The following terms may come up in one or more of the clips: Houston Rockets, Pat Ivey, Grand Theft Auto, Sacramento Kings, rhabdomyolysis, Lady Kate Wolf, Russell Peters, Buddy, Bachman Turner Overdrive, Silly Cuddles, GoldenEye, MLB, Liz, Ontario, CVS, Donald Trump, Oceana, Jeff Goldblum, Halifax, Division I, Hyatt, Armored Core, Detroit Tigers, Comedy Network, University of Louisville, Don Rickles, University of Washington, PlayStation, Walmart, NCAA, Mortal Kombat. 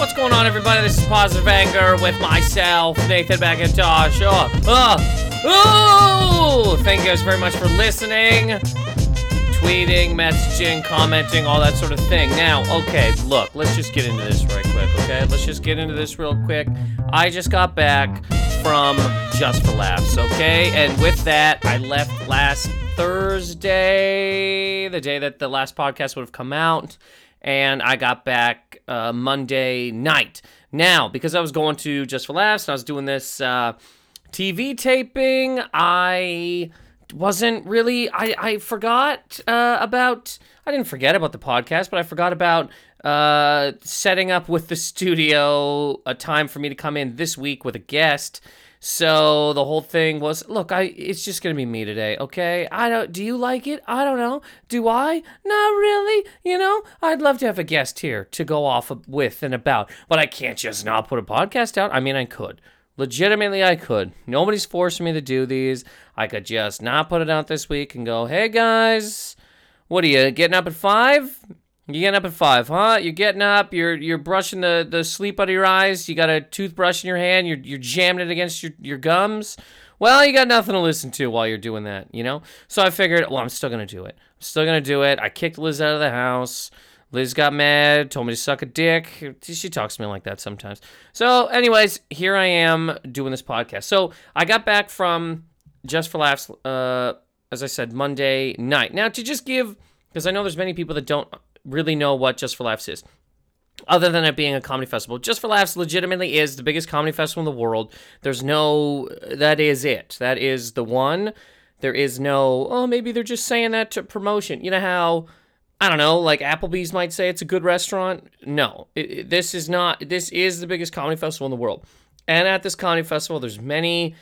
What's going on, everybody? This is Positive Anger with myself, Nathan McIntosh. Thank you guys very much for listening, tweeting, messaging, commenting, all that sort of thing. Now, okay, look, let's just get into this right quick, okay? I just got back from Just for Laughs, okay? And with that, I left last Thursday, the day that the last podcast would have come out, and I got back Monday night. Now, because I was going to Just for Laughs and I was doing this TV taping, I wasn't really, I didn't forget about the podcast, but I forgot about setting up with the studio a time for me to come in this week with a guest. So the whole thing was, look, it's just gonna be me today, okay? Do you like it? I don't know. Do I? Not really. You know, I'd love to have a guest here to go off with and about, but I can't just not put a podcast out. I mean, I could. Legitimately, I could. Nobody's forcing me to do these. I could just not put it out this week and go, hey guys, what are you, getting up at 5? You're getting up at 5, huh? You're getting up, you're brushing the sleep out of your eyes, you got a toothbrush in your hand, you're jamming it against your gums. Well, you got nothing to listen to while you're doing that, you know? So I figured, well, I'm still gonna do it. I kicked Liz out of the house. Liz got mad, told me to suck a dick. She talks to me like that sometimes. So anyways, here I am doing this podcast. So I got back from Just for Laughs, as I said, Monday night. Now, to just give, because I know there's many people that don't really know what Just for Laughs is, other than it being a comedy festival. Just for Laughs legitimately is the biggest comedy festival in the world. That is it. That is the one. There is no, oh, maybe they're just saying that to promotion. You know how, I don't know, like Applebee's might say it's a good restaurant. No, this is the biggest comedy festival in the world. And at this comedy festival, there's many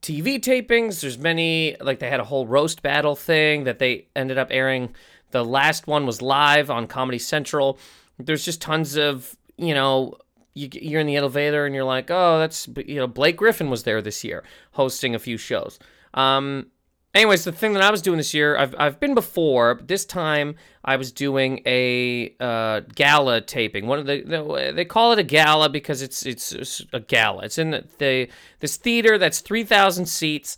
TV tapings. There's many, like they had a whole roast battle thing that they ended up airing. The last one was live on Comedy Central. There's just tons of, you know, you're in the elevator and you're like, oh, that's, you know, Blake Griffin was there this year hosting a few shows. Anyways, the thing that I was doing this year, I've been before, but this time I was doing a gala taping. One of they call it a gala because it's a gala. It's in this theater that's 3,000 seats.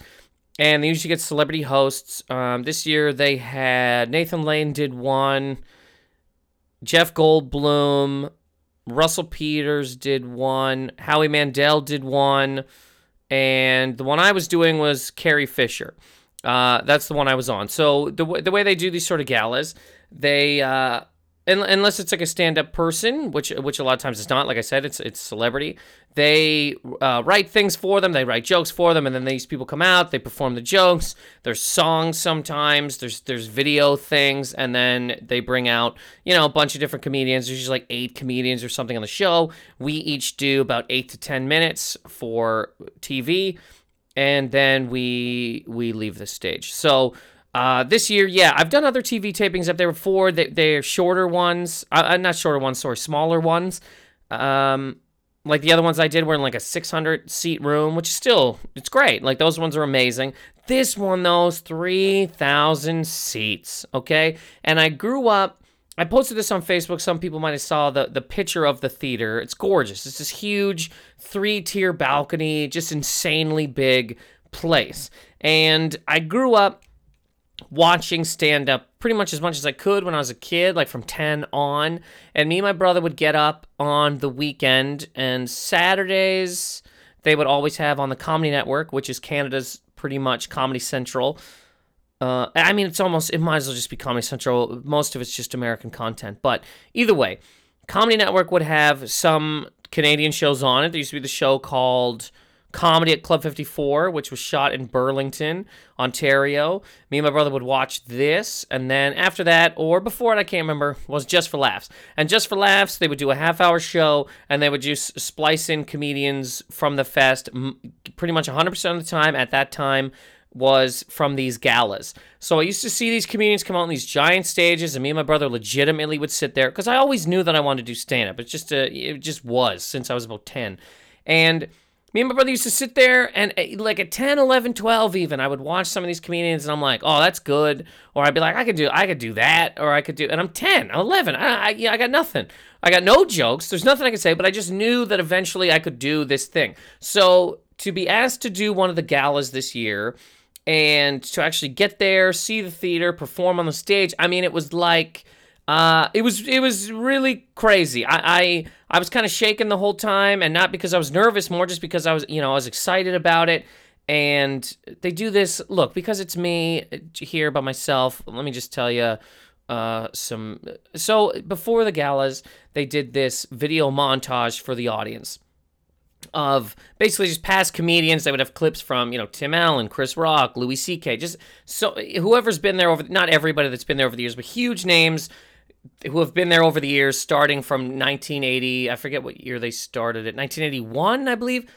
And they usually get celebrity hosts. This year they had Nathan Lane did one. Jeff Goldblum. Russell Peters did one. Howie Mandel did one. And the one I was doing was Carrie Fisher. That's the one I was on. So the way they do these sort of galas, they... unless it's like a stand-up person, which a lot of times it's not. Like I said, it's celebrity. They write things for them. They write jokes for them, and then these people come out. They perform the jokes. There's songs sometimes. There's video things, and then they bring out, you know, a bunch of different comedians. There's usually like 8 comedians or something on the show. We each do about 8 to 10 minutes for TV, and then we leave the stage. So. This year, yeah, I've done other TV tapings up there before. They're shorter ones. Not shorter ones, sorry, smaller ones. Like the other ones I did were in like a 600-seat room, which is still, it's great. Like those ones are amazing. This one, though, is 3,000 seats, okay? And I grew up, I posted this on Facebook. Some people might have saw the picture of the theater. It's gorgeous. It's this huge 3-tier balcony, just insanely big place. And I grew up watching stand-up pretty much as I could when I was a kid, like from 10 on, and me and my brother would get up on the weekend, and Saturdays they would always have on the Comedy Network, which is Canada's pretty much Comedy Central. I mean, it might as well just be Comedy Central. Most of it's just American content, but either way, Comedy Network would have some Canadian shows on it. There used to be the show called Comedy at Club 54, which was shot in Burlington, Ontario. Me and my brother would watch this, and then after that, or before it, I can't remember, was Just for Laughs. And Just for Laughs, they would do a half-hour show, and they would just splice in comedians from the fest. Pretty much 100% of the time at that time was from these galas. So I used to see these comedians come out on these giant stages, and me and my brother legitimately would sit there, because I always knew that I wanted to do stand-up. It just was, since I was about 10. And Me and my brother used to sit there, and like at 10, 11, 12 even, I would watch some of these comedians, and I'm like, oh, that's good. Or I'd be like, I could do that, or I could do, and I'm 10, I'm 11, I got nothing. I got no jokes, there's nothing I could say, but I just knew that eventually I could do this thing. So to be asked to do one of the galas this year, and to actually get there, see the theater, perform on the stage, I mean, it was like... It was really crazy. I was kind of shaking the whole time, and not because I was nervous, more just because I was excited about it. And they do this, look, because it's me here by myself, let me just tell you so before the galas, they did this video montage for the audience of basically just past comedians. They would have clips from, Tim Allen, Chris Rock, Louis C.K., just so whoever's been there over, not everybody that's been there over the years, but huge names who have been there over the years, starting from 1980, I forget what year they started it, 1981, I believe.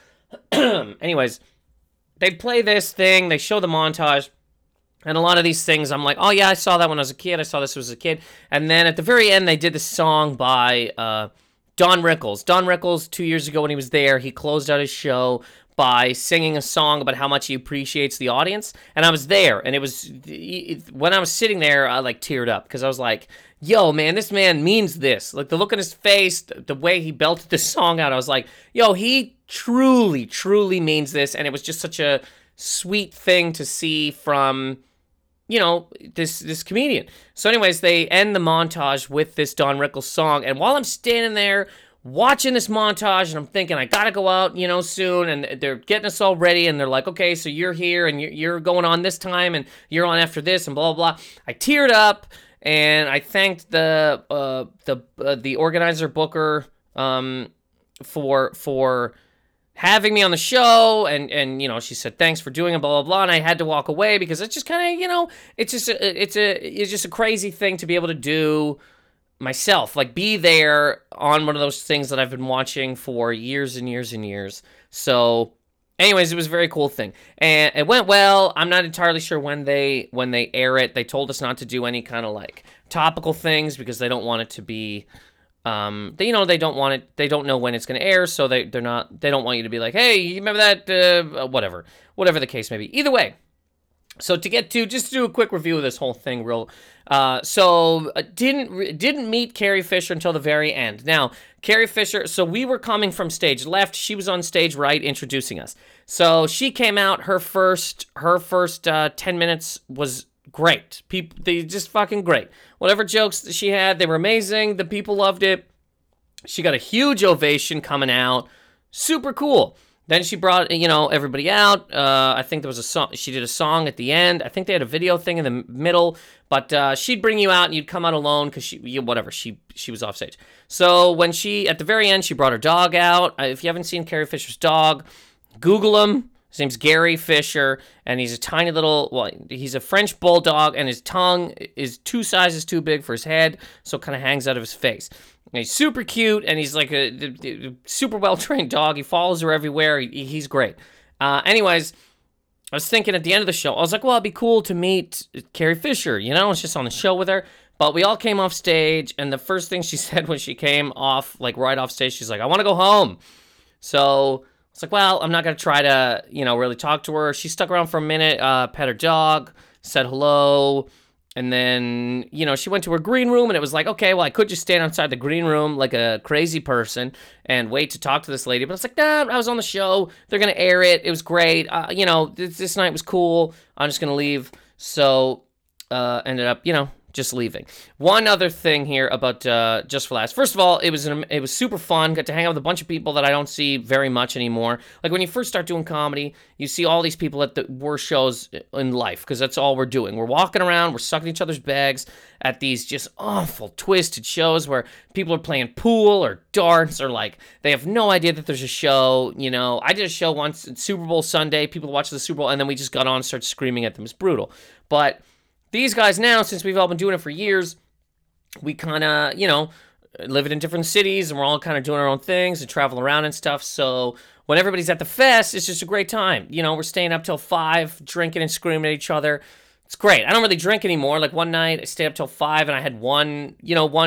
Anyways, they play this thing, they show the montage, and a lot of these things, I'm like, oh yeah, I saw that when I was a kid, I saw this when I was a kid, and then at the very end, they did this song by Don Rickles. Don Rickles, 2 years ago when he was there, he closed out his show by singing a song about how much he appreciates the audience, and I was there, and when I was sitting there, I like teared up, because I was like, yo, man, this man means this. Like, the look on his face, the way he belted this song out, I was like, yo, he truly, truly means this, and it was just such a sweet thing to see from, this comedian. So anyways, they end the montage with this Don Rickles song, and while I'm standing there, watching this montage, and I'm thinking, I gotta go out, soon, and they're getting us all ready, and they're like, okay, so you're here, and you're going on this time, and you're on after this, and blah, blah, blah. I teared up, and I thanked the organizer, booker, for having me on the show, and she said, thanks for doing it, blah, blah, blah, and I had to walk away, because it's just kind of, it's just a crazy thing to be able to do myself, like be there on one of those things that I've been watching for years and years and years. So anyways, it was a very cool thing, and it went well. I'm not entirely sure when they air it. They told us not to do any kind of like topical things, because they don't want it to be they don't know when it's going to air, so they don't want you to be like, hey, you remember that, whatever the case may be. Either way, so to do a quick review of this whole thing real, didn't meet Carrie Fisher until the very end. Now, Carrie Fisher, so we were coming from stage left, she was on stage right introducing us. So she came out, her first 10 minutes was great. People, they just fucking great. Whatever jokes that she had, they were amazing. The people loved it. She got a huge ovation coming out. Super cool. Then she brought, everybody out. I think there was a song. She did a song at the end. I think they had a video thing in the middle. But she'd bring you out, and you'd come out alone because she was off stage. So when at the very end, she brought her dog out. If you haven't seen Carrie Fisher's dog, Google him. His name's Gary Fisher, and he's a tiny little, he's a French bulldog, and his tongue is 2 sizes too big for his head, so it kind of hangs out of his face. And he's super cute, and he's like a super well-trained dog. He follows her everywhere. He's great. Anyways, I was thinking at the end of the show, I was like, well, it'd be cool to meet Carrie Fisher, I was just on the show with her. But we all came off stage, and the first thing she said when she came off, like right off stage, she's like, I want to go home. So... it's like, well, I'm not going to try to, really talk to her. She stuck around for a minute, pet her dog, said hello, and then, she went to her green room, and it was like, okay, well, I could just stand outside the green room like a crazy person and wait to talk to this lady. But it's like, nah, I was on the show. They're going to air it. It was great. This night was cool. I'm just going to leave. So ended up, just leaving. One other thing here about Just for Laughs. First of all, it was super fun. Got to hang out with a bunch of people that I don't see very much anymore. Like, when you first start doing comedy, you see all these people at the worst shows in life, because that's all we're doing. We're walking around, we're sucking each other's bags at these just awful, twisted shows where people are playing pool or darts, or like, they have no idea that there's a show. I did a show once, Super Bowl Sunday. People watched the Super Bowl, and then we just got on and started screaming at them. It's brutal. But these guys now, since we've all been doing it for years, we kind of, live in different cities, and we're all kind of doing our own things and travel around and stuff. So when everybody's at the fest, it's just a great time. We're staying up till 5, drinking and screaming at each other. It's great. I don't really drink anymore. Like one night I stayed up till 5 and I had one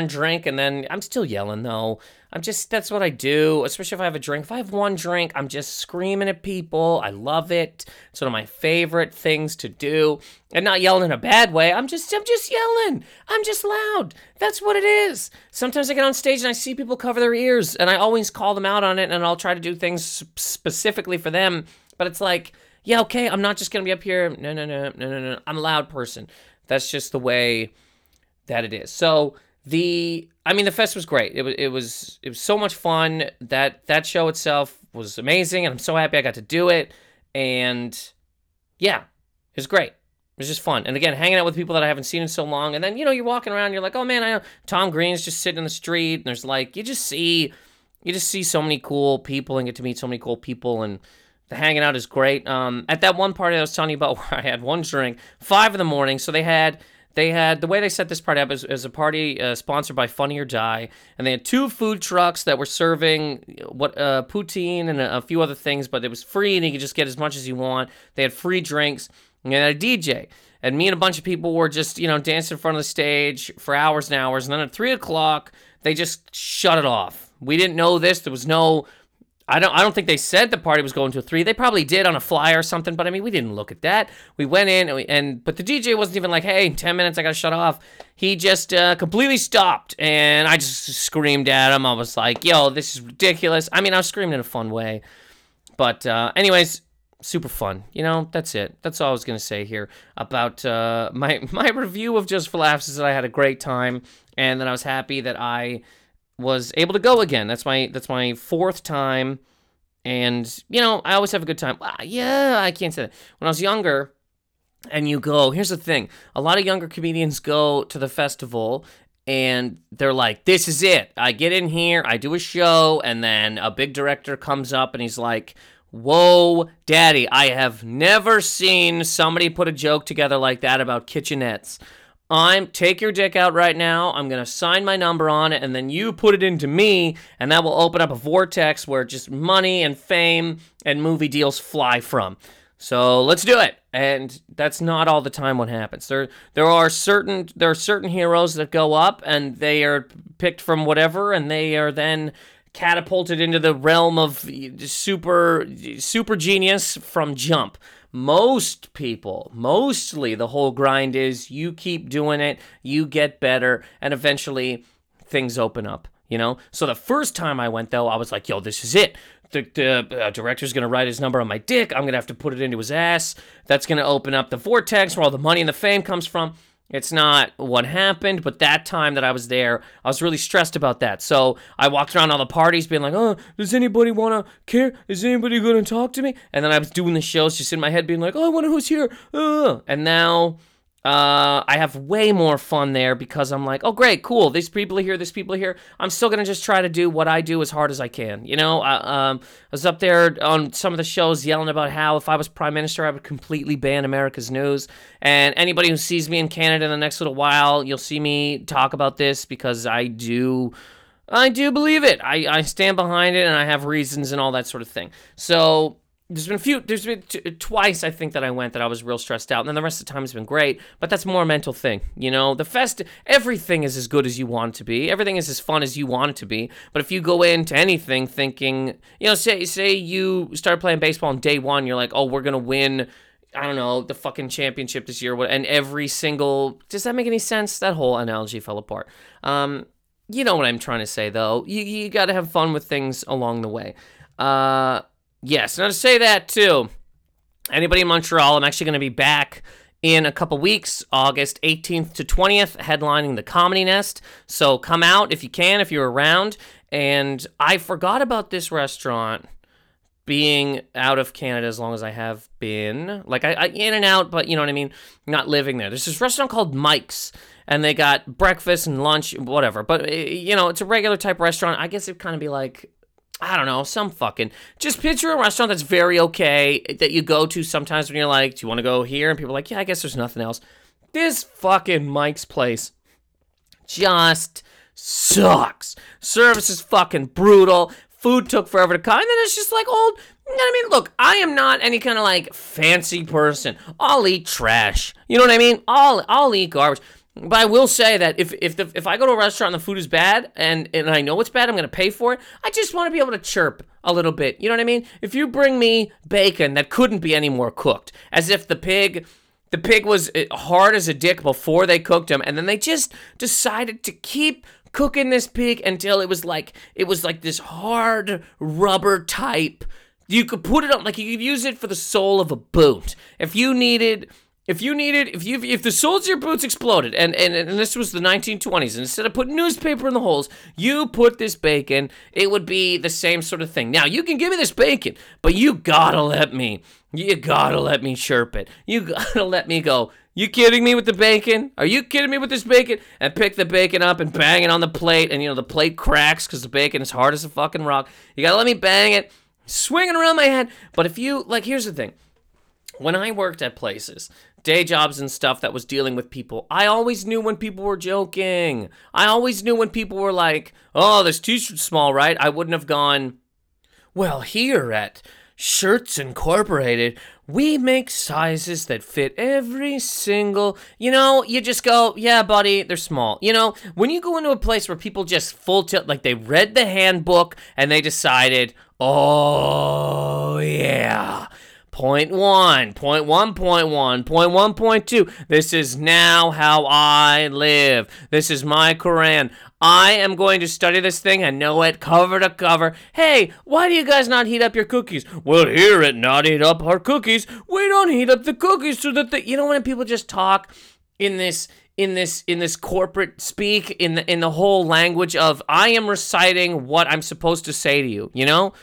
drink, and then I'm still yelling though. That's what I do, especially if I have a drink. If I have one drink, I'm just screaming at people. I love it. It's one of my favorite things to do. And not yelling in a bad way. I'm just yelling. I'm just loud. That's what it is. Sometimes I get on stage and I see people cover their ears, and I always call them out on it, and I'll try to do things specifically for them. But it's like, yeah, okay, I'm not just going to be up here. No. I'm a loud person. That's just the way that it is. So the fest was great. It was so much fun. That show itself was amazing, and I'm so happy I got to do it. And yeah, it was great. It was just fun. And again, hanging out with people that I haven't seen in so long. And then, you're walking around and you're like, oh man, I know Tom Green's just sitting in the street. And there's like, you just see so many cool people and get to meet so many cool people. And the hanging out is great. At that one party I was telling you about where I had one drink, 5 a.m. So they had the way they set this party up is a party sponsored by Funny or Die, and they had 2 food trucks that were serving poutine and a few other things, but it was free and you could just get as much as you want. They had free drinks. And a DJ, and me and a bunch of people were just, dancing in front of the stage for hours and hours, and then at 3:00, they just shut it off. We didn't know this. There was no, I don't think they said the party was going to 3. They probably did on a flyer or something, but we didn't look at that. We went in, but the DJ wasn't even like, hey, 10 minutes, I gotta shut off. He just completely stopped, and I just screamed at him. I was like, yo, this is ridiculous. I was screaming in a fun way, but anyways, super fun. That's it. That's all I was going to say here about my review of Just for Laughs, is that I had a great time, and that I was happy that I was able to go again. That's my 4th time, and, I always have a good time. Yeah, I can't say that. When I was younger, and you go, here's the thing, a lot of younger comedians go to the festival, and they're like, this is it. I get in here, I do a show, and then a big director comes up, and he's like, whoa, daddy, I have never seen somebody put a joke together like that about kitchenettes. Take your dick out right now, I'm gonna sign my number on it, and then you put it into me, and that will open up a vortex where just money and fame and movie deals fly from. So let's do it. And that's not all the time what happens. There are certain heroes that go up, and they are picked from whatever, and they are then catapulted into the realm of super genius from jump. Most people, mostly the whole grind is you keep doing it, you get better, and eventually things open up, So the first time I went, though, I was like, yo, this is it. The director's going to write his number on my dick. I'm going to have to put it into his ass. That's going to open up the vortex where all the money and the fame comes from. It's not what happened, but that time that I was there, I was really stressed about that. So I walked around all the parties being like, oh, does anybody want to care? Is anybody going to talk to me? And then I was doing the shows just in my head being like, oh, I wonder who's here. And now I have way more fun there because I'm like, oh, great, cool. These people are here. These people are here. I'm still going to just try to do what I do as hard as I can. I was up there on some of the shows yelling about how if I was prime minister, I would completely ban America's news. And anybody who sees me in Canada in the next little while, you'll see me talk about this because I do believe it. I stand behind it, and I have reasons and all that sort of thing. So there's been twice, I think, that I went that I was real stressed out, and then the rest of the time has been great, but that's more a mental thing, The fest, everything is as good as you want it to be. Everything is as fun as you want it to be, but if you go into anything thinking, say you start playing baseball on day one, you're like, oh, we're going to win, I don't know, the fucking championship this year, and every single, does that make any sense? That whole analogy fell apart. You know what I'm trying to say, though. You got to have fun with things along the way. Yes, now to say that, too, anybody in Montreal, I'm actually going to be back in a couple weeks, August 18th to 20th, headlining the Comedy Nest, so come out if you can, if you're around. And I forgot about this restaurant being out of Canada as long as I have been, like, I in and out, but you know what I mean, not living there. There's this restaurant called Mike's, and they got breakfast and lunch, whatever, but, it's a regular type restaurant. I guess it'd kind of be like, I don't know, some fucking, just picture a restaurant that's very okay, that you go to sometimes when you're like, do you want to go here? And people are like, yeah, I guess there's nothing else. This fucking Mike's place just sucks. Service is fucking brutal. food took forever to come, and then it's just like old, you know what I mean? Look, I am not any kind of like fancy person. I'll eat trash. You know what I mean? I'll eat garbage. But I will say that if I go to a restaurant and the food is bad, and I know it's bad, I'm going to pay for it. I just want to be able to chirp a little bit. You know what I mean? If you bring me bacon that couldn't be any more cooked, as if the pig was hard as a dick before they cooked him, and then they just decided to keep cooking this pig until it was like this hard rubber type. You could put it on, like you could use it for the sole of a boot. If the soles of your boots exploded, and this was the 1920s, and instead of putting newspaper in the holes, you put this bacon, it would be the same sort of thing. Now, you can give me this bacon, but you gotta let me chirp it. You gotta let me go, you kidding me with the bacon? Are you kidding me with this bacon? And pick the bacon up and bang it on the plate, and you know, the plate cracks because the bacon is hard as a fucking rock. You gotta let me bang it, swinging around my head. But if you, like, here's the thing. When I worked at places, day jobs and stuff that was dealing with people, I always knew when people were joking. I always knew when people were like, oh, this t-shirt's small, right? I wouldn't have gone, well, here at Shirts Incorporated, we make sizes that fit every single, you know, you just go, yeah, buddy, they're small. You know, when you go into a place where people just full tilt, like they read the handbook and they decided, oh, yeah. Point 1, point 1, point 1, point 2. This is now how I live. This is my Quran. I am going to study this thing and know it cover to cover. Hey, why do you guys not heat up your cookies? Well, here at Not Heat Up Our Cookies, we don't heat up the cookies so that the, you know, when people just talk in this corporate speak, in the whole language of I am reciting what I'm supposed to say to you, you know?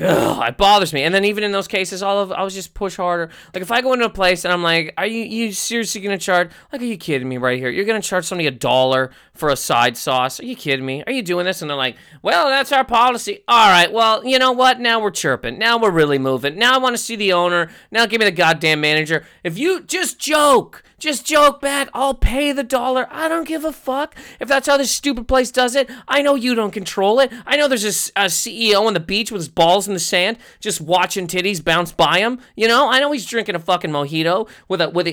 Ugh, it bothers me. And then even in those cases, I was just push harder. Like if I go into a place and I'm like, are you seriously gonna charge? Like, are you kidding me right here? You're gonna charge somebody $1 for a side sauce? Are you kidding me? Are you doing this? And they're like, well, that's our policy. All right, well, you know what? Now we're chirping. Now we're really moving. Now I want to see the owner. Now give me the goddamn manager. If you just joke back, I'll pay the $1. I don't give a fuck if that's how this stupid place does it. I know you don't control it. I know there's a CEO on the beach with his balls in the sand, just watching titties bounce by him. You know, I know he's drinking a fucking mojito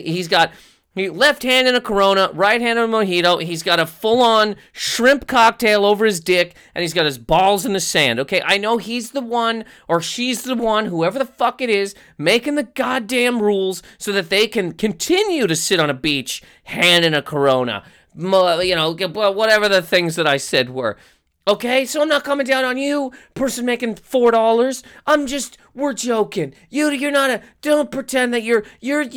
he's got left hand in a Corona, right hand in a mojito. He's got a full-on shrimp cocktail over his dick, and he's got his balls in the sand, okay? I know he's the one, or she's the one, whoever the fuck it is, making the goddamn rules so that they can continue to sit on a beach, hand in a Corona, you know, whatever the things that I said were. Okay, so I'm not coming down on you, person making $4. We're joking. You're not don't pretend that you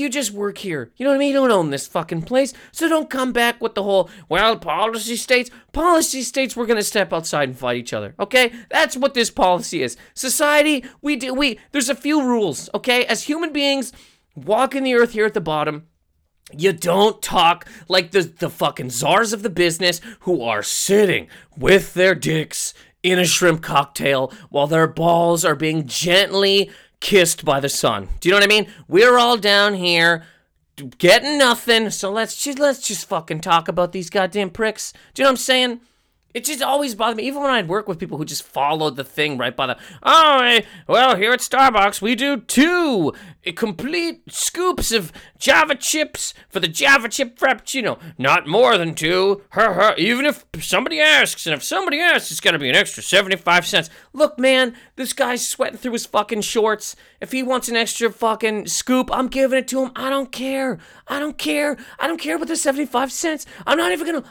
just work here. You know what I mean? You don't own this fucking place. So don't come back with the whole, well, policy states we're gonna step outside and fight each other. Okay? That's what this policy is. Society, there's a few rules, okay? As human beings walking the earth here at the bottom, you don't talk like the fucking czars of the business who are sitting with their dicks in a shrimp cocktail while their balls are being gently kissed by the sun. Do you know what I mean? We're all down here getting nothing, so let's just fucking talk about these goddamn pricks. Do you know what I'm saying? It just always bothered me, even when I'd work with people who just followed the thing right by the, oh, well, here at Starbucks, we do 2 complete scoops of Java chips for the Java chip frappuccino. Not more than 2, even if somebody asks, and if somebody asks, it's gotta be an extra 75 cents. Look, man, this guy's sweating through his fucking shorts. If he wants an extra fucking scoop, I'm giving it to him. I don't care. I don't care about the 75 cents. I'm not even gonna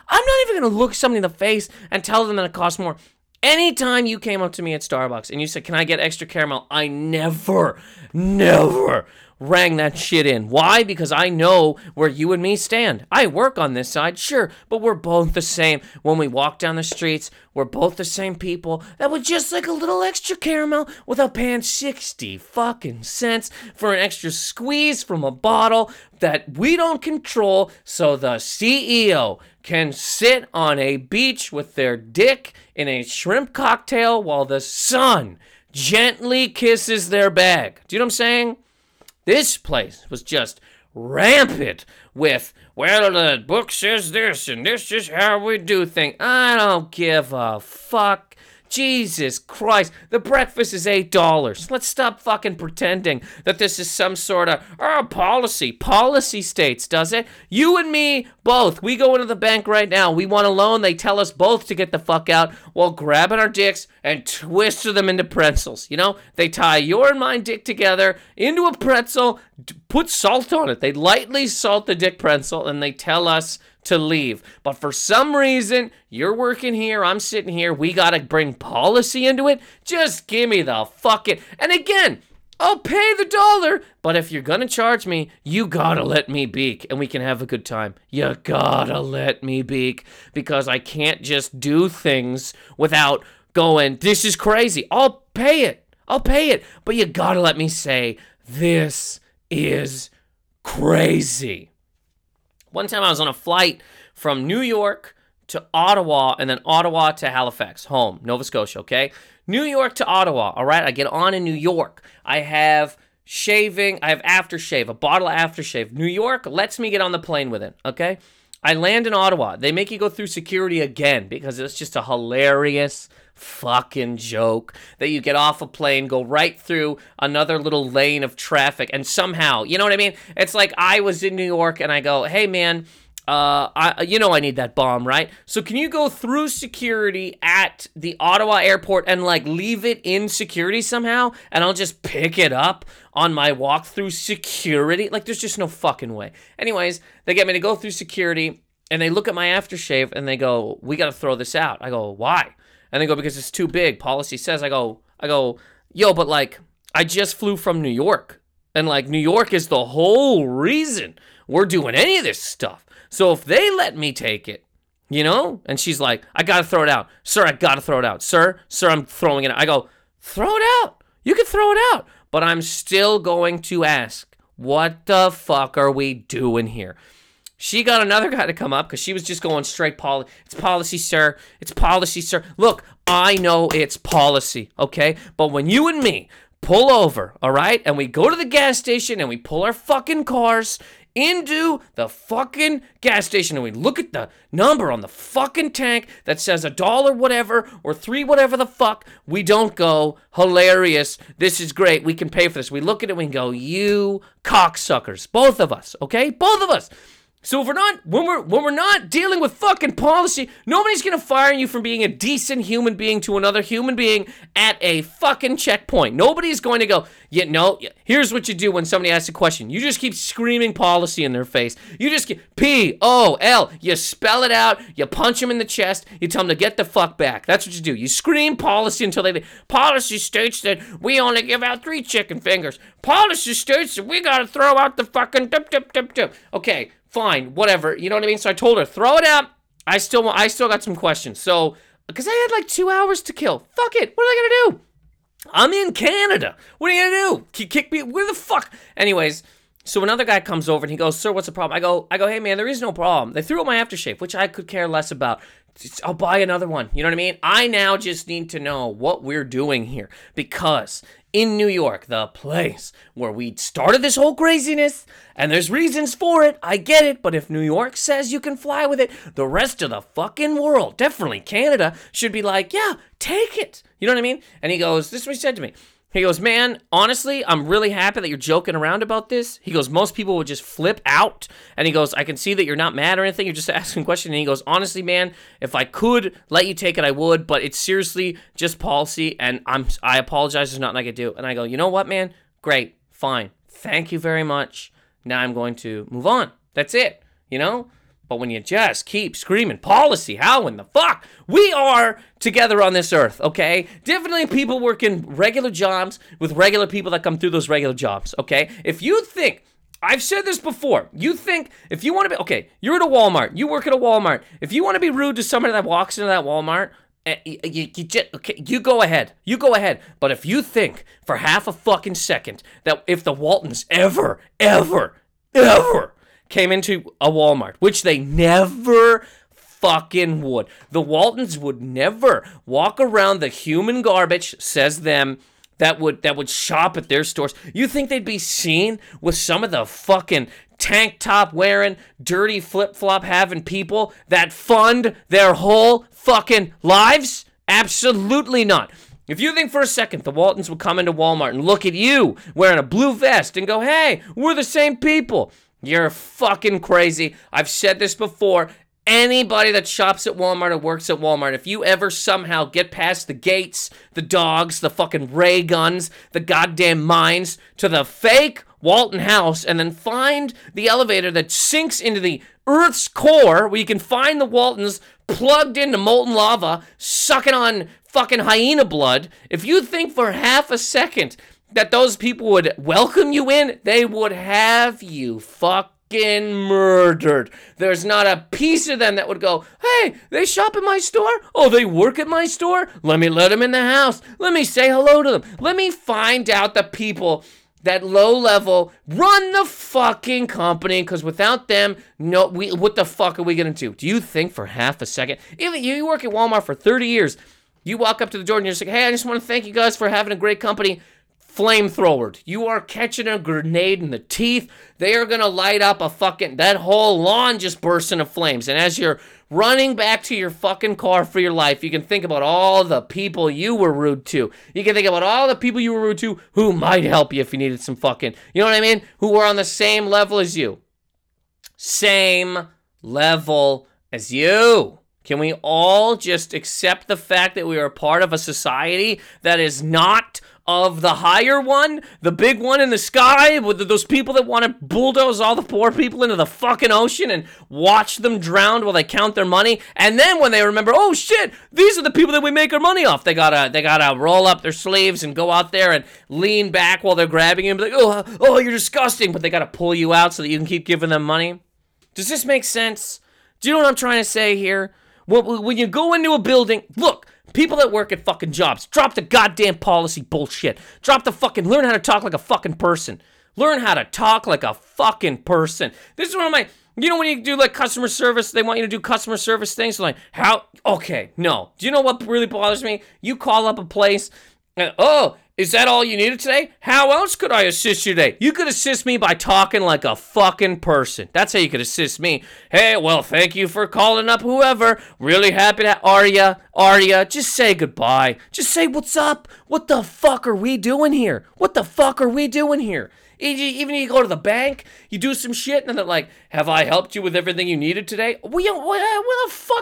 look somebody in the face and tell them that it costs more. Anytime you came up to me at Starbucks and you said, can I get extra caramel? I never rang that shit in. Why? Because I know where you and me stand. I work on this side, sure, but we're both the same. When we walk down the streets, we're both the same people that would just like a little extra caramel without paying 60 fucking cents for an extra squeeze from a bottle that we don't control, so the CEO can sit on a beach with their dick in a shrimp cocktail while the sun gently kisses their bag. Do you know what I'm saying? This place was just rampant with, well, the book says this, and this is how we do things. I don't give a fuck. Jesus Christ, the breakfast is $8. Let's stop fucking pretending that this is some sort of policy. Policy states, does it? You and me both. We go into the bank right now. We want a loan. They tell us both to get the fuck out while grabbing our dicks and twisting them into pretzels. You know, they tie your and mine dick together into a pretzel, put salt on it. They lightly salt the dick pretzel and they tell us to leave. But for some reason, you're working here, I'm sitting here, we gotta bring policy into it. Just give me the fucking, and again, I'll pay the dollar, but if you're gonna charge me, you gotta let me beak, and we can have a good time. You gotta let me beak, because I can't just do things without going, this is crazy, I'll pay it, but you gotta let me say, this is crazy. One time I was on a flight from New York to Ottawa and then Ottawa to Halifax, home, Nova Scotia, okay? New York to Ottawa, all right? I get on in New York. I have shaving. I have aftershave, a bottle of aftershave. New York lets me get on the plane with it, okay? I land in Ottawa. They make you go through security again because it's just a hilarious fucking joke that you get off a plane, go right through another little lane of traffic, and somehow, you know what I mean? It's like I was in New York and I go, hey man, I need that bomb, right? So can you go through security at the Ottawa airport and like leave it in security somehow? And I'll just pick it up on my walk through security. Like there's just no fucking way. Anyways, they get me to go through security and they look at my aftershave and they go, we got to throw this out. I go, why? And they go, because it's too big. Policy says. I go, yo, but like, I just flew from New York. And like, New York is the whole reason we're doing any of this stuff. So if they let me take it, you know? And she's like, I gotta throw it out. Sir, I gotta throw it out. Sir, I'm throwing it out. I go, throw it out. You can throw it out. But I'm still going to ask, what the fuck are we doing here? She got another guy to come up because she was just going straight policy. It's policy, sir. It's policy, sir. Look, I know it's policy, okay? But when you and me pull over, all right, and we go to the gas station and we pull our fucking cars into the fucking gas station and we look at the number on the fucking tank that says $1 whatever or $3 whatever the fuck, we don't go, hilarious, this is great, we can pay for this. We look at it and we go, you cocksuckers, both of us, okay? Both of us. So if we're not, when we're not dealing with fucking policy, nobody's gonna fire you from being a decent human being to another human being at a fucking checkpoint. Nobody's going to go, yeah, no, here's what you do when somebody asks a question. You just keep screaming policy in their face. You just get P-O-L. You spell it out. You punch them in the chest. You tell them to get the fuck back. That's what you do. You scream policy until they, policy states that we only give out 3 chicken fingers. Policy states that we gotta throw out the fucking dip. Okay. Fine, whatever, you know what I mean? So I told her, throw it out. I still got some questions. So, because I had like 2 hours to kill. Fuck it, what am I gonna do? I'm in Canada. What are you gonna do? Kick me, where the fuck? Anyways, so another guy comes over and he goes, sir, what's the problem? I go, hey man, there is no problem. They threw out my aftershave, which I could care less about. I'll buy another one, you know what I mean? I now just need to know what we're doing here, because in New York, the place where we started this whole craziness, and there's reasons for it, I get it, but if New York says you can fly with it, the rest of the fucking world, definitely Canada, should be like, yeah, take it, you know what I mean? And he goes, this is what he said to me. He goes, man, honestly, I'm really happy that you're joking around about this. He goes, most people would just flip out. And he goes, I can see that you're not mad or anything. You're just asking a question. And he goes, honestly, man, if I could let you take it, I would. But it's seriously just policy. And I apologize. There's nothing I could do. And I go, you know what, man? Great. Fine. Thank you very much. Now I'm going to move on. That's it. You know? But when you just keep screaming policy, how in the fuck? We are together on this earth, okay? Definitely people working regular jobs with regular people that come through those regular jobs, okay? If you think, I've said this before, you think if you want to be, okay, you're at a Walmart, you work at a Walmart. If you want to be rude to somebody that walks into that Walmart, you go ahead. You go ahead. But if you think for half a fucking second that if the Waltons ever came into a Walmart, which they never fucking would. The Waltons would never walk around the human garbage, says them, that would shop at their stores. You think they'd be seen with some of the fucking tank top wearing, dirty flip-flop having people that fund their whole fucking lives? Absolutely not. If you think for a second the Waltons would come into Walmart and look at you wearing a blue vest and go, hey, we're the same people, you're fucking crazy. I've said this before. Anybody that shops at Walmart or works at Walmart, if you ever somehow get past the gates, the dogs, the fucking ray guns, the goddamn mines, to the fake Walton house, and then find the elevator that sinks into the Earth's core where you can find the Waltons plugged into molten lava, sucking on fucking hyena blood, if you think for half a second that those people would welcome you in, they would have you fucking murdered. There's not a piece of them that would go, hey, they shop at my store? Oh, they work at my store? Let me let them in the house. Let me say hello to them. Let me find out the people that low level run the fucking company, because without them, what the fuck are we going to do? Do you think for half a second? Even you work at Walmart for 30 years, you walk up to the door and you're just like, hey, I just want to thank you guys for having a great company. Flamethrowered. You are catching a grenade in the teeth. They are going to light up a fucking, that whole lawn just bursts into flames. And as you're running back to your fucking car for your life, you can think about all the people you were rude to. You can think about all the people you were rude to who might help you if you needed some fucking, you know what I mean? Who were on the same level as you. Same level as you. Can we all just accept the fact that we are part of a society that is not of the higher one, the big one in the sky, with those people that want to bulldoze all the poor people into the fucking ocean and watch them drown while they count their money, and then when they remember, oh shit, these are the people that we make our money off, they gotta roll up their sleeves and go out there and lean back while they're grabbing you and be like, oh, you're disgusting, but they gotta pull you out so that you can keep giving them money. Does this make sense? Do you know what I'm trying to say here? When you go into a building, look, people that work at fucking jobs, drop the goddamn policy bullshit. Drop the fucking, learn how to talk like a fucking person. Learn how to talk like a fucking person. This is one of my, you know when you do like customer service, they want you to do customer service things, so like, how, okay, no. Do you know what really bothers me? You call up a place, and, oh, is that all you needed today? How else could I assist you today? You could assist me by talking like a fucking person. That's how you could assist me. Hey, well, thank you for calling up whoever. Really happy to Arya, just say goodbye. Just say what's up. What the fuck are we doing here? What the fuck are we doing here? Even if you go to the bank, you do some shit, and then they're like, have I helped you with everything you needed today? Where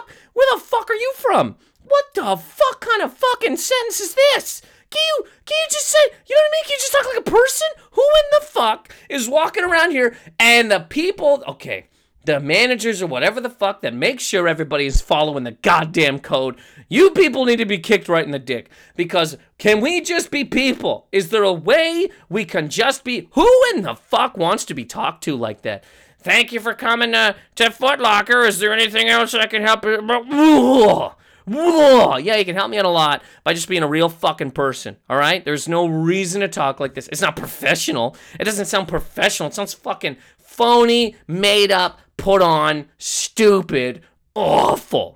the fuck are you from? What the fuck kind of fucking sentence is this? Can you just say, you know what I mean? Can you just talk like a person? Who in the fuck is walking around here and the people, okay, the managers or whatever the fuck that make sure everybody is following the goddamn code, you people need to be kicked right in the dick. Because can we just be people? Is there a way we can just be, who in the fuck wants to be talked to like that? Thank you for coming to Foot Locker. Is there anything else I can help you? Yeah, you can help me out a lot by just being a real fucking person, all right? There's no reason to talk like this. It's not professional. It doesn't sound professional. It sounds fucking phony, made up, put on, stupid, awful.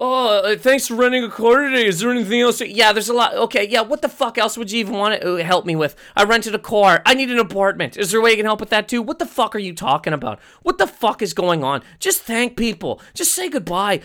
Oh, thanks for renting a car today. Is there anything else? Yeah, there's a lot. Okay, yeah, what the fuck else would you even want to help me with? I rented a car. I need an apartment. Is there a way you can help with that too? What the fuck are you talking about? What the fuck is going on? Just thank people. Just say goodbye.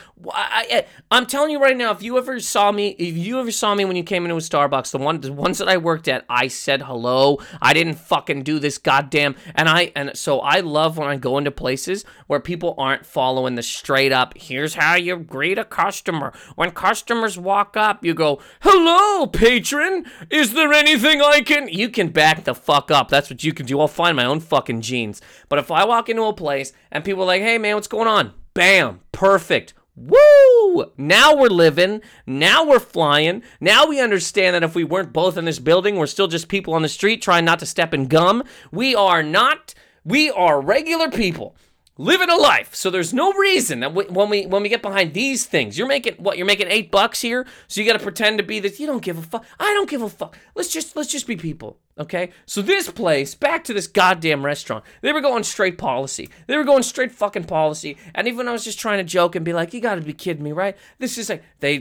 I'm telling you right now, if you ever saw me when you came into a Starbucks, the ones that I worked at, I said hello. I didn't fucking do this goddamn, and so I love when I go into places where people aren't following the straight up, here's how you greet a customer. When customers walk up, you go, hello, patron. Is there anything I can? You can back the fuck up. That's what you can do. I'll find my own fucking jeans. But if I walk into a place and people are like, hey, man, what's going on? Bam. Perfect. Woo! Now we're living. Now we're flying. Now we understand that if we weren't both in this building, we're still just people on the street trying not to step in gum. We are regular people. Living a life, so there's no reason that when we get behind these things, you're making $8 here, so you got to pretend to be this. You don't give a fuck. I don't give a fuck. Let's just be people, okay? So this place, back to this goddamn restaurant, they were going straight policy. They were going straight fucking policy. And even I was just trying to joke and be like, you got to be kidding me, right? This is like they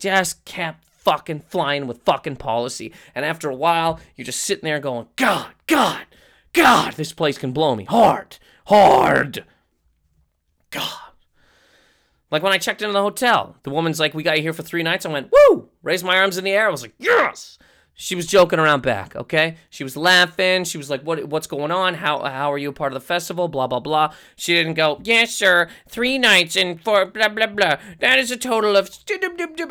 just kept fucking flying with fucking policy. And after a while, you're just sitting there going, God, this place can blow me hard. God. Like when I checked into the hotel, the woman's like, we got you here for 3 nights. I went, woo, raised my arms in the air. I was like, yes. She was joking around back, okay? She was laughing. She was like, what's going on? How are you a part of the festival? Blah, blah, blah. She didn't go, yes, sir, 3 nights and 4, blah, blah, blah. That is a total of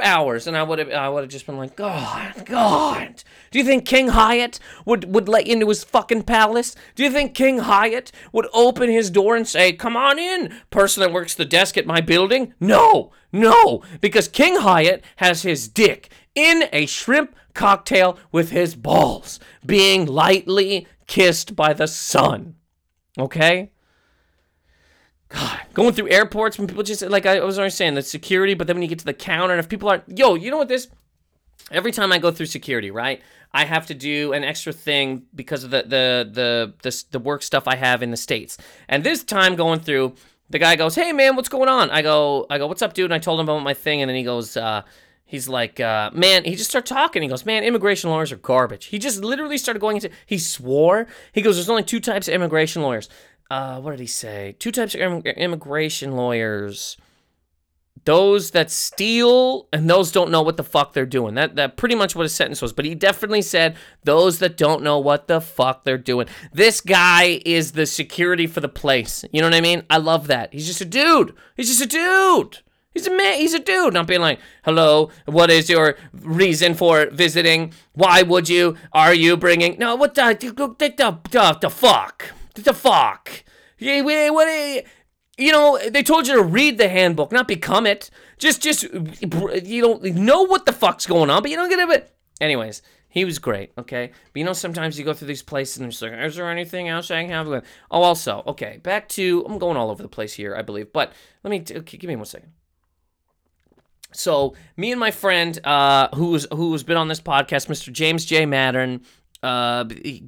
hours. And I would have just been like, God. Do you think King Hyatt would let you into his fucking palace? Do you think King Hyatt would open his door and say, come on in, person that works the desk at my building? No, because King Hyatt has his dick in a shrimp cocktail with his balls being lightly kissed by the sun. Okay? God, going through airports when people just, like I was already saying, the security, but then when you get to the counter and if people aren't, you know what this, every time I go through security, right, I have to do an extra thing because of the work stuff I have in the States. And this time going through, the guy goes, hey man, what's going on? I go, what's up dude? And I told him about my thing and then he goes, he's like, man, he just started talking. He goes, man, immigration lawyers are garbage. He just literally started going into, he swore. He goes, there's only 2 types of immigration lawyers. What did he say? 2 types of immigration lawyers. Those that steal and those don't know what the fuck they're doing. That pretty much what his sentence was. But he definitely said, those that don't know what the fuck they're doing. This guy is the security for the place. You know what I mean? I love that. He's just a dude. He's a man. He's a dude. Not being like, hello, what is your reason for visiting? Why would you? Are you bringing? No, what the fuck? The fuck? You know, they told you to read the handbook, not become it. Just, you don't know what the fuck's going on, but you don't get it. Anyways, he was great, okay? But you know, sometimes you go through these places and they're just like, is there anything else I can have? Oh, also, okay, back to, I'm going all over the place here, I believe, but let me, give me 1 second. So, me and my friend, who's been on this podcast, Mr. James J. Mattern,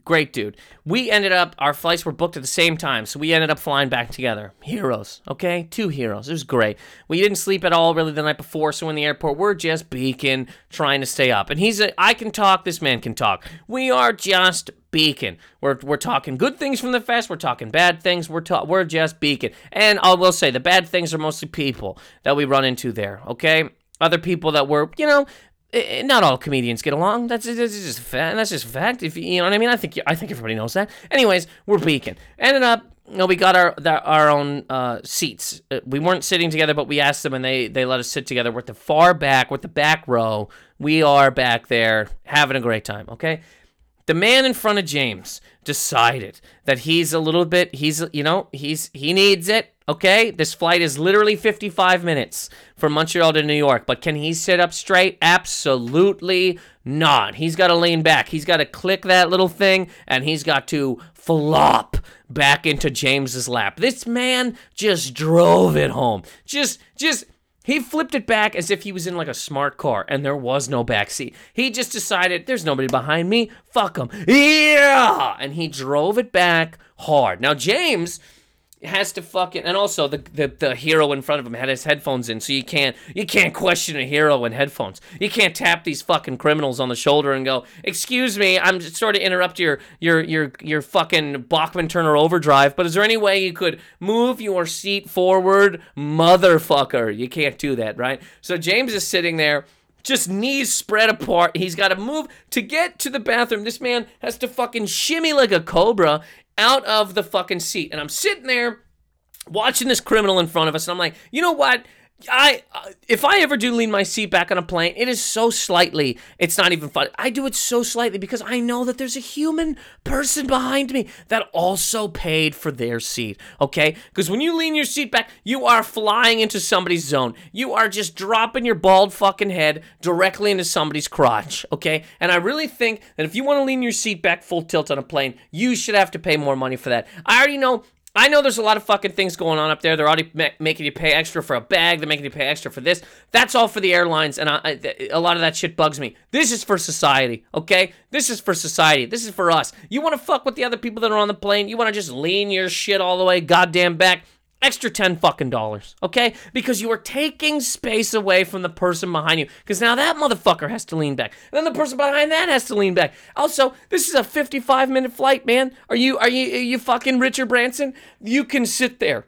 great dude. We ended up, our flights were booked at the same time, so we ended up flying back together. Heroes, okay? 2 heroes. It was great. We didn't sleep at all, really, the night before, so in the airport, we're just beaking, trying to stay up. And I can talk, this man can talk. We are just beacon. We're talking good things from the fest. We're talking bad things. We're just beacon. And I will say the bad things are mostly people that we run into there. Okay, other people that were, you know, not all comedians get along. That's just a fact. If you know what I mean, I think everybody knows that. Anyways, we're beacon. Ended up, you know, we got our own seats. We weren't sitting together, but we asked them, and they let us sit together. We're at the far back. We're at the back row. We are back there having a great time. Okay. The man in front of James decided that he's a little bit, he needs it, okay? This flight is literally 55 minutes from Montreal to New York, but can he sit up straight? Absolutely not. He's got to lean back. He's got to click that little thing, and he's got to flop back into James's lap. This man just drove it home. He flipped it back as if he was in like a smart car and there was no backseat. He just decided, there's nobody behind me, fuck him. Yeah! And he drove it back hard. Now James has to fucking, and also the hero in front of him had his headphones in, so you can't question a hero in headphones. You can't tap these fucking criminals on the shoulder and go, excuse me, I'm just sort of interrupt your fucking Bachman Turner Overdrive, but is there any way you could move your seat forward, motherfucker? You can't do that, right? So James is sitting there, just knees spread apart. He's got to move to get to the bathroom. This man has to fucking shimmy like a cobra out of the fucking seat. And I'm sitting there watching this criminal in front of us. And I'm like, you know what? If I ever do lean my seat back on a plane, it is so slightly, it's not even funny. I do it so slightly because I know that there's a human person behind me that also paid for their seat, okay? Because when you lean your seat back, you are flying into somebody's zone. You are just dropping your bald fucking head directly into somebody's crotch, okay? And I really think that if you want to lean your seat back full tilt on a plane, you should have to pay more money for that. I know there's a lot of fucking things going on up there. They're already making you pay extra for a bag. They're making you pay extra for this. That's all for the airlines, and a lot of that shit bugs me. This is for society, okay? This is for society. This is for us. You want to fuck with the other people that are on the plane? You want to just lean your shit all the way goddamn back? Extra $10 fucking, okay? Because you are taking space away from the person behind you. Because now that motherfucker has to lean back. And then the person behind that has to lean back. Also, this is a 55-minute flight, man. Are you fucking Richard Branson? You can sit there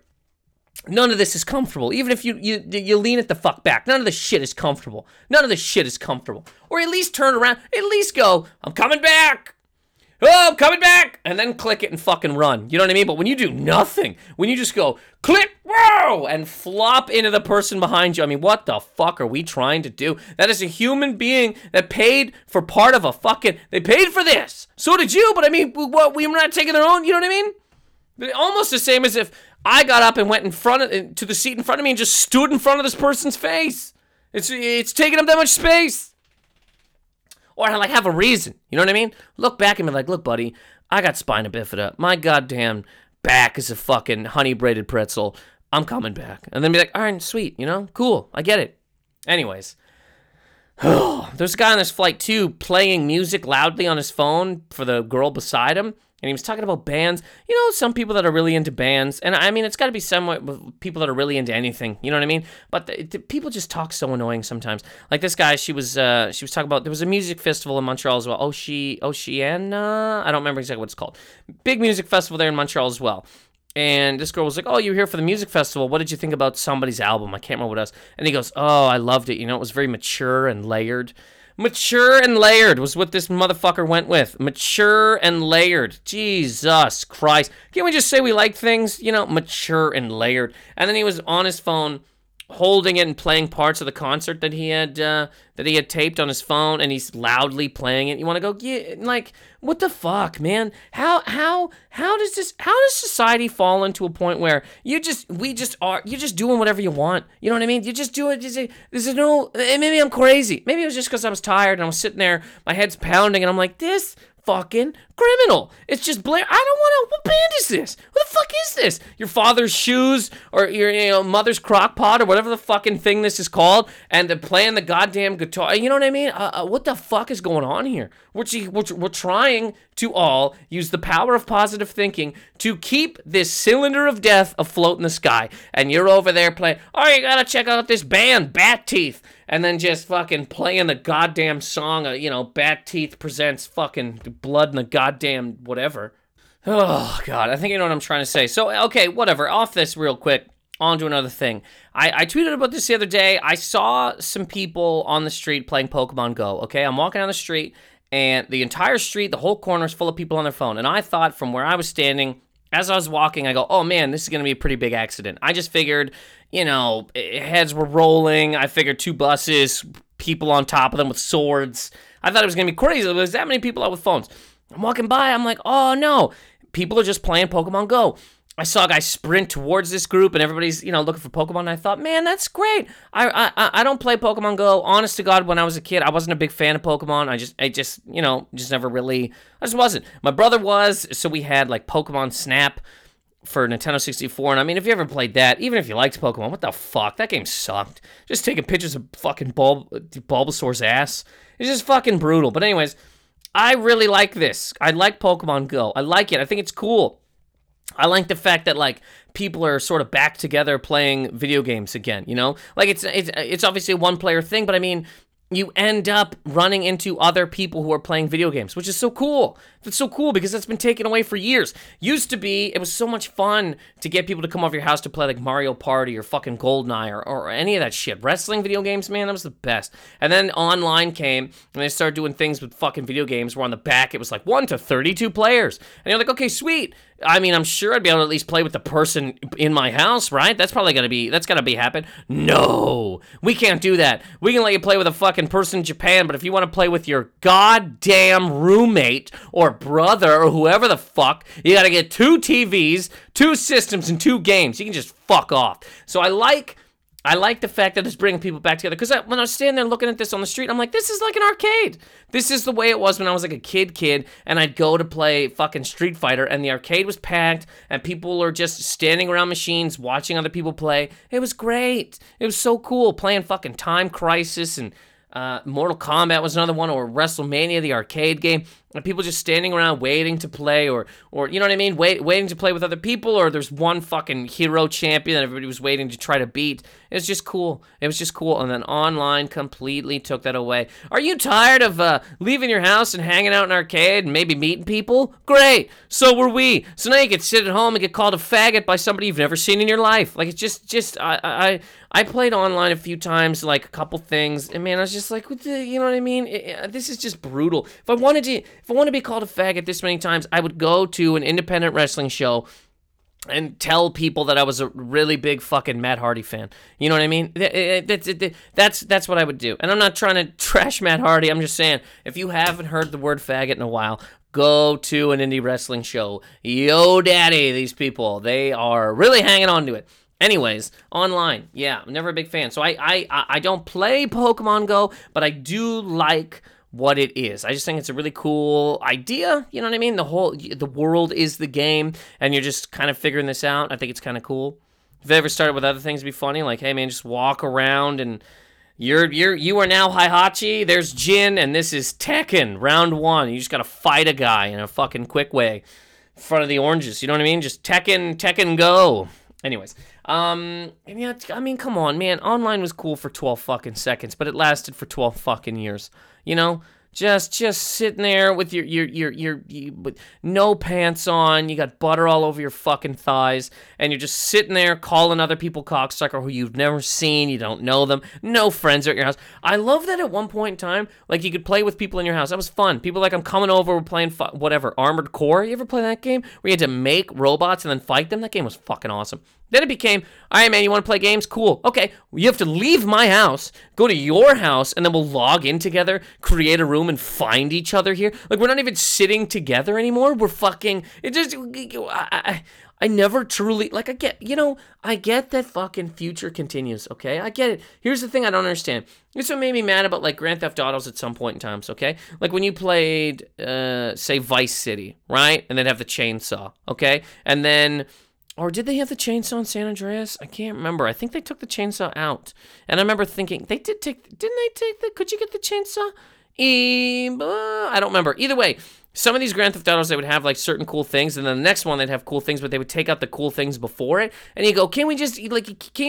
None of this is comfortable. Even if you lean it the fuck back, none of this shit is comfortable. None of this shit is comfortable. Or at least turn around, at least go, I'm coming back. Oh, I'm coming back. And then click it and fucking run. You know what I mean? But when you do nothing, when you just go, click, whoa, and flop into the person behind you, I mean, what the fuck are we trying to do? That is a human being that paid for part of a fucking, they paid for this. So did you, but I mean, what, we're not taking their own, you know what I mean? Almost the same as if I got up and went in front of, to the seat in front of me and just stood in front of this person's face. It's taking up that much space. Or I, like, have a reason. You know what I mean? Look back and be like, look, buddy, I got spina bifida. My goddamn back is a fucking honey braided pretzel. I'm coming back. And then be like, all right, sweet, you know? Cool, I get it. Anyways. There's a guy on this flight, too, playing music loudly on his phone for the girl beside him. And he was talking about bands. You know, some people that are really into bands. And, I mean, it's got to be somewhat people that are really into anything. You know what I mean? But the people just talk so annoying sometimes. Like this guy, she was talking about, there was a music festival in Montreal as well. Oceana? I don't remember exactly what it's called. Big music festival there in Montreal as well. And this girl was like, oh, you were here for the music festival. What did you think about somebody's album? I can't remember what else. And he goes, oh, I loved it. You know, it was very mature and layered. Mature and layered was what this motherfucker went with. Mature and layered. Jesus Christ. Can't we just say we like things? You know, mature and layered. And then he was on his phone holding it and playing parts of the concert that he had taped on his phone, and he's loudly playing it. You want to go, yeah, like, what the fuck, man? How does society fall into a point where you're just doing whatever you want? You know what I mean? You just do it. Maybe I'm crazy. Maybe it was just because I was tired and I was sitting there, my head's pounding, and I'm like, this fucking criminal. It's just Blair. I don't want to. What band is this? What the fuck is this? Your father's shoes or your mother's crock pot or whatever the fucking thing this is called, and they're playing the goddamn guitar. You know what I mean? What the fuck is going on here? We're trying to all use the power of positive thinking to keep this cylinder of death afloat in the sky, and you're over there playing, oh, you gotta check out this band, Bat Teeth. And then just fucking playing the goddamn song, Bat Teeth presents fucking blood in the goddamn whatever. Oh, God, I think you know what I'm trying to say. So, okay, whatever, off this real quick, on to another thing. I tweeted about this the other day. I saw some people on the street playing Pokemon Go, okay? I'm walking down the street, and the entire street, the whole corner is full of people on their phone. And I thought from where I was standing, as I was walking, I go, oh, man, this is going to be a pretty big accident. I just figured, heads were rolling. I figured two buses, people on top of them with swords. I thought it was going to be crazy. There was that many people out with phones. I'm walking by. I'm like, oh, no. People are just playing Pokemon Go. I saw a guy sprint towards this group, and everybody's, looking for Pokemon. And I thought, man, that's great. I don't play Pokemon Go. Honest to God, when I was a kid, I wasn't a big fan of Pokemon. I just wasn't. My brother was, so we had, like, Pokemon Snap for Nintendo 64, and I mean, if you ever played that, even if you liked Pokemon, what the fuck? That game sucked. Just taking pictures of fucking Bulbasaur's ass. It's just fucking brutal. But anyways, I really like this. I like Pokemon Go. I like it. I think it's cool. I like the fact that, like, people are sort of back together playing video games again, Like, it's obviously a one-player thing, but I mean, you end up running into other people who are playing video games, which is so cool. It's so cool because that's been taken away for years. Used to be, it was so much fun to get people to come over your house to play, like, Mario Party or fucking Goldeneye or any of that shit. Wrestling video games, man, that was the best. And then online came, and they started doing things with fucking video games where on the back it was, like, 1 to 32 players. And you're like, okay, sweet. I mean, I'm sure I'd be able to at least play with the person in my house, right? That's gotta be happen. No, we can't do that. We can let you play with a fucking person in Japan, but if you want to play with your goddamn roommate or brother or whoever the fuck, you gotta get 2 TVs, 2 systems, and 2 games. You can just fuck off. So I like the fact that it's bringing people back together. Because when I was standing there looking at this on the street, I'm like, this is like an arcade. This is the way it was when I was like a kid, and I'd go to play fucking Street Fighter, and the arcade was packed, and people are just standing around machines watching other people play. It was great. It was so cool playing fucking Time Crisis, and Mortal Kombat was another one, or WrestleMania, the arcade game. And people just standing around waiting to play or you know what I mean? Waiting to play with other people, or there's one fucking hero champion that everybody was waiting to try to beat. It was just cool. It was just cool. And then online completely took that away. Are you tired of leaving your house and hanging out in an arcade and maybe meeting people? Great. So were we. So now you could sit at home and get called a faggot by somebody you've never seen in your life. Like, it's just I played online a few times, like a couple things, and man, I was just like, what the, you know what I mean? This is just brutal. If I wanted to be called a faggot this many times, I would go to an independent wrestling show and tell people that I was a really big fucking Matt Hardy fan. You know what I mean? That's what I would do. And I'm not trying to trash Matt Hardy. I'm just saying, if you haven't heard the word faggot in a while, go to an indie wrestling show. Yo, daddy, these people, they are really hanging on to it. Anyways, online, yeah, I'm never a big fan. So I don't play Pokemon Go, but I do like what it is. I just think it's a really cool idea, you know what I mean? The world is the game, and you're just kind of figuring this out. I think it's kind of cool. If they ever started with other things, it'd be funny, like, hey man, just walk around and you are now Hihachi, there's Jin, and this is Tekken, round one. You just gotta fight a guy in a fucking quick way in front of the oranges, you know what I mean? Just Tekken Go. Anyways, and yeah, I mean, come on, man, online was cool for 12 fucking seconds, but it lasted for 12 fucking years, you know, just sitting there with your with no pants on, you got butter all over your fucking thighs, and you're just sitting there calling other people cocksucker who you've never seen, you don't know them, no friends are at your house. I love that at one point in time, like, you could play with people in your house, that was fun, people like, I'm coming over, we're playing, whatever, Armored Core, you ever play that game, where you had to make robots and then fight them, that game was fucking awesome. Then it became, all right, man, you want to play games? Cool. Okay, you have to leave my house, go to your house, and then we'll log in together, create a room, and find each other here. Like, we're not even sitting together anymore. We're fucking, it just, I never truly, like, I get, you know, I get that fucking future continues, okay? I get it. Here's the thing I don't understand. This is what made me mad about, like, Grand Theft Autos at some point in times, okay? Like, when you played, say, Vice City, right? And then have the chainsaw, okay? And then... Or did they have the chainsaw in San Andreas? I can't remember. I think they took the chainsaw out. And I remember thinking, could you get the chainsaw? I don't remember. Either way, some of these Grand Theft Autos, they would have, like, certain cool things, and then the next one, they'd have cool things, but they would take out the cool things before it, and you go, can you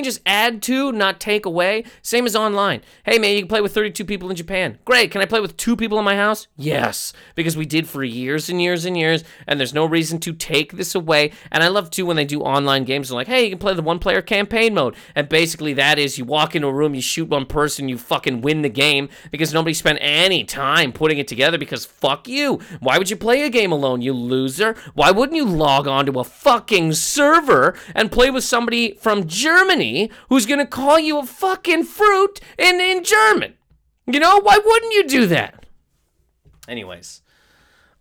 just add to, not take away? Same as online. Hey, man, you can play with 32 people in Japan. Great, can I play with 2 people in my house? Yes, because we did for years and years and years, and there's no reason to take this away, and I love, too, when they do online games, they're like, hey, you can play the one-player campaign mode, and basically that is, you walk into a room, you shoot one person, you fucking win the game, because nobody spent any time putting it together, because fuck you. Why would you play a game alone, you loser? Why wouldn't you log on to a fucking server and play with somebody from Germany who's gonna call you a fucking fruit in German? You know, why wouldn't you do that? Anyways,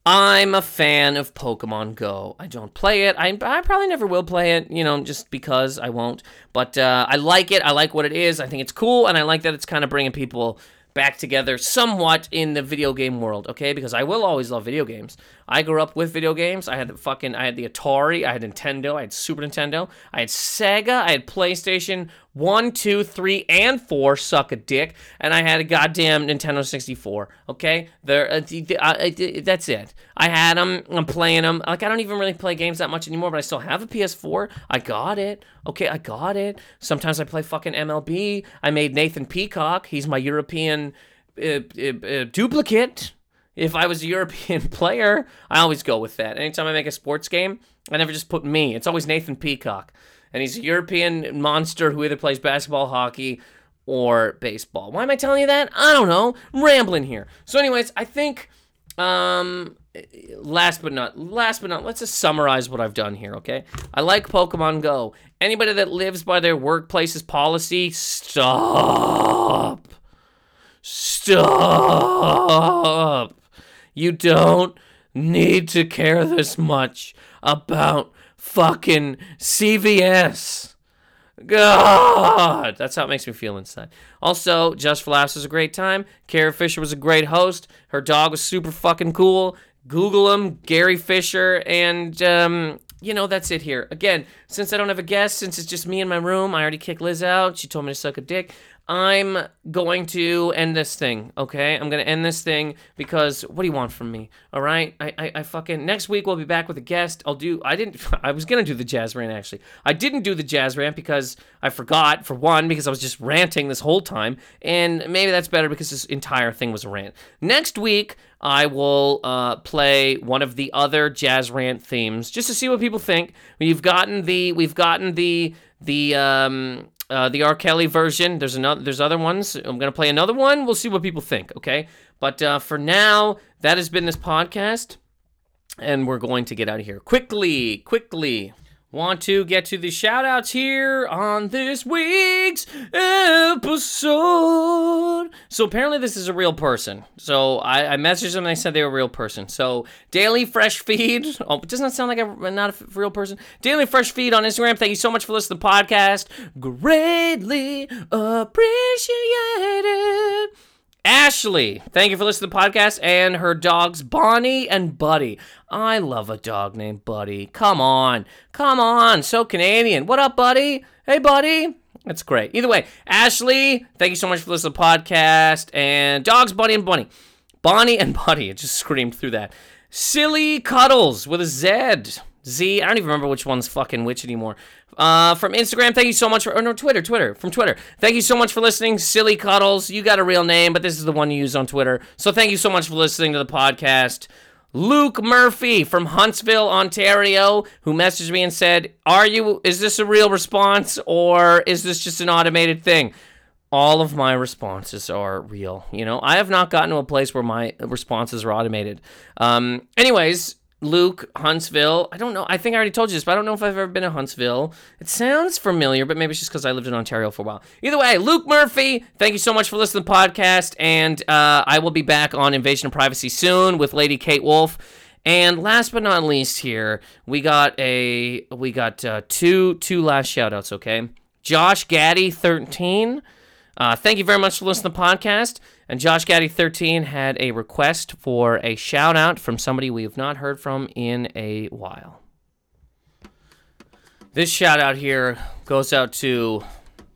I'm a fan of Pokemon Go. I don't play it. I probably never will play it, you know, just because I won't. But I like it. I like what it is. I think it's cool, and I like that it's kind of bringing people back together somewhat in the video game world, okay? Because I will always love video games. I grew up with video games. I had the Atari, I had Nintendo, I had Super Nintendo, I had Sega, I had PlayStation 1, 2, 3, and 4, suck a dick, and I had a goddamn Nintendo 64, okay? That's it. I had them, I'm playing them. Like, I don't even really play games that much anymore, but I still have a PS4. I got it, okay? I got it. Sometimes I play fucking MLB. I made Nathan Peacock. He's my European duplicate. If I was a European player, I always go with that. Anytime I make a sports game, I never just put me. It's always Nathan Peacock. And he's a European monster who either plays basketball, hockey, or baseball. Why am I telling you that? I don't know. I'm rambling here. So anyways, I think, last but not, let's just summarize what I've done here, okay? I like Pokemon Go. Anybody that lives by their workplace's policy, stop. You don't need to care this much about fucking CVS. God, that's how it makes me feel inside. Also, Just for Laughs was a great time. Carrie Fisher was a great host. Her dog was super fucking cool. Google him, Gary Fisher, and, you know, that's it here. Again, since I don't have a guest, since it's just me in my room, I already kicked Liz out. She told me to suck a dick. I'm going to end this thing, okay? I'm going to end this thing because what do you want from me, all right? I fucking... Next week, we'll be back with a guest. I was going to do the jazz rant, actually. I didn't do the jazz rant because I forgot, for one, because I was just ranting this whole time. And maybe that's better because this entire thing was a rant. Next week, I will play one of the other jazz rant themes just to see what people think. We've gotten the R. Kelly version. There's other ones. I'm gonna play another one. We'll see what people think. Okay, but for now, that has been this podcast, and we're going to get out of here quickly. Want to get to the shout-outs here on this week's episode. So apparently this is a real person. So I messaged them and they said they were a real person. So Daily Fresh Feed. Oh, it does not sound like I'm not a real person. Daily Fresh Feed on Instagram. Thank you so much for listening to the podcast. Greatly appreciated. Ashley, thank you for listening to the podcast, and her dogs, Bonnie and Buddy. I love a dog named Buddy. Come on, so Canadian. What up, buddy? Hey, buddy. That's great. Either way, Ashley, thank you so much for listening to the podcast, and dogs, Buddy and Bonnie. Bonnie and Buddy, it just screamed through that. Silly Cuddles with a Z. Z, I don't even remember which one's fucking which anymore. From Instagram, thank you so much for... Oh, no, Twitter. From Twitter. Thank you so much for listening, Silly Cuddles. You got a real name, but this is the one you use on Twitter. So thank you so much for listening to the podcast. Luke Murphy from Huntsville, Ontario, who messaged me and said, is this a real response or is this just an automated thing? All of my responses are real. You know, I have not gotten to a place where my responses are automated. Anyways... Luke, Huntsville, I don't know, I think I already told you this, but I don't know if I've ever been to Huntsville. It sounds familiar, but maybe it's just because I lived in Ontario for a while. Either way, Luke Murphy, thank you so much for listening to the podcast, and I will be back on Invasion of Privacy soon with Lady Kate Wolf. And last but not least here, we got two last shout-outs, okay? Josh Gaddy13, thank you very much for listening to the podcast. And Josh Gaddy13 had a request for a shout-out from somebody we have not heard from in a while. This shout-out here goes out to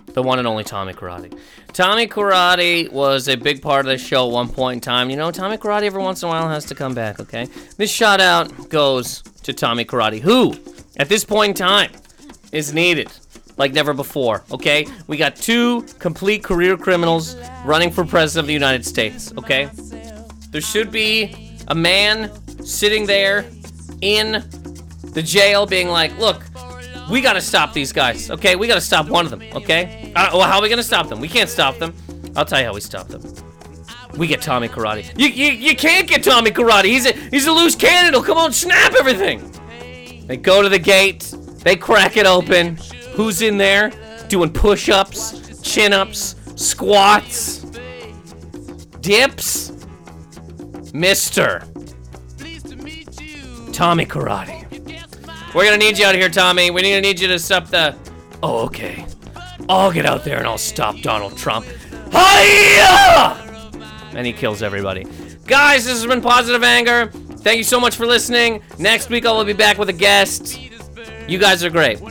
the one and only Tommy Karate. Tommy Karate was a big part of the show at one point in time. You know, Tommy Karate every once in a while has to come back, okay? This shout-out goes to Tommy Karate, who, at this point in time, is needed like never before, okay? We got two complete career criminals running for president of the United States, okay? There should be a man sitting there in the jail being like, look, we gotta stop these guys, okay? We gotta stop one of them, okay? Well, how are we gonna stop them? We can't stop them. I'll tell you how we stop them. We get Tommy Karate. You can't get Tommy Karate. He's a loose cannon. He'll come on, snap everything. They go to the gate. They crack it open. Who's in there doing push-ups, chin-ups, squats, dips? Mr. Tommy Karate. We're gonna need you out here, Tommy. We're gonna need you to stop the... Oh, okay. I'll get out there and I'll stop Donald Trump. Hi-ya! And he kills everybody. Guys, this has been Positive Anger. Thank you so much for listening. Next week I will be back with a guest. You guys are great.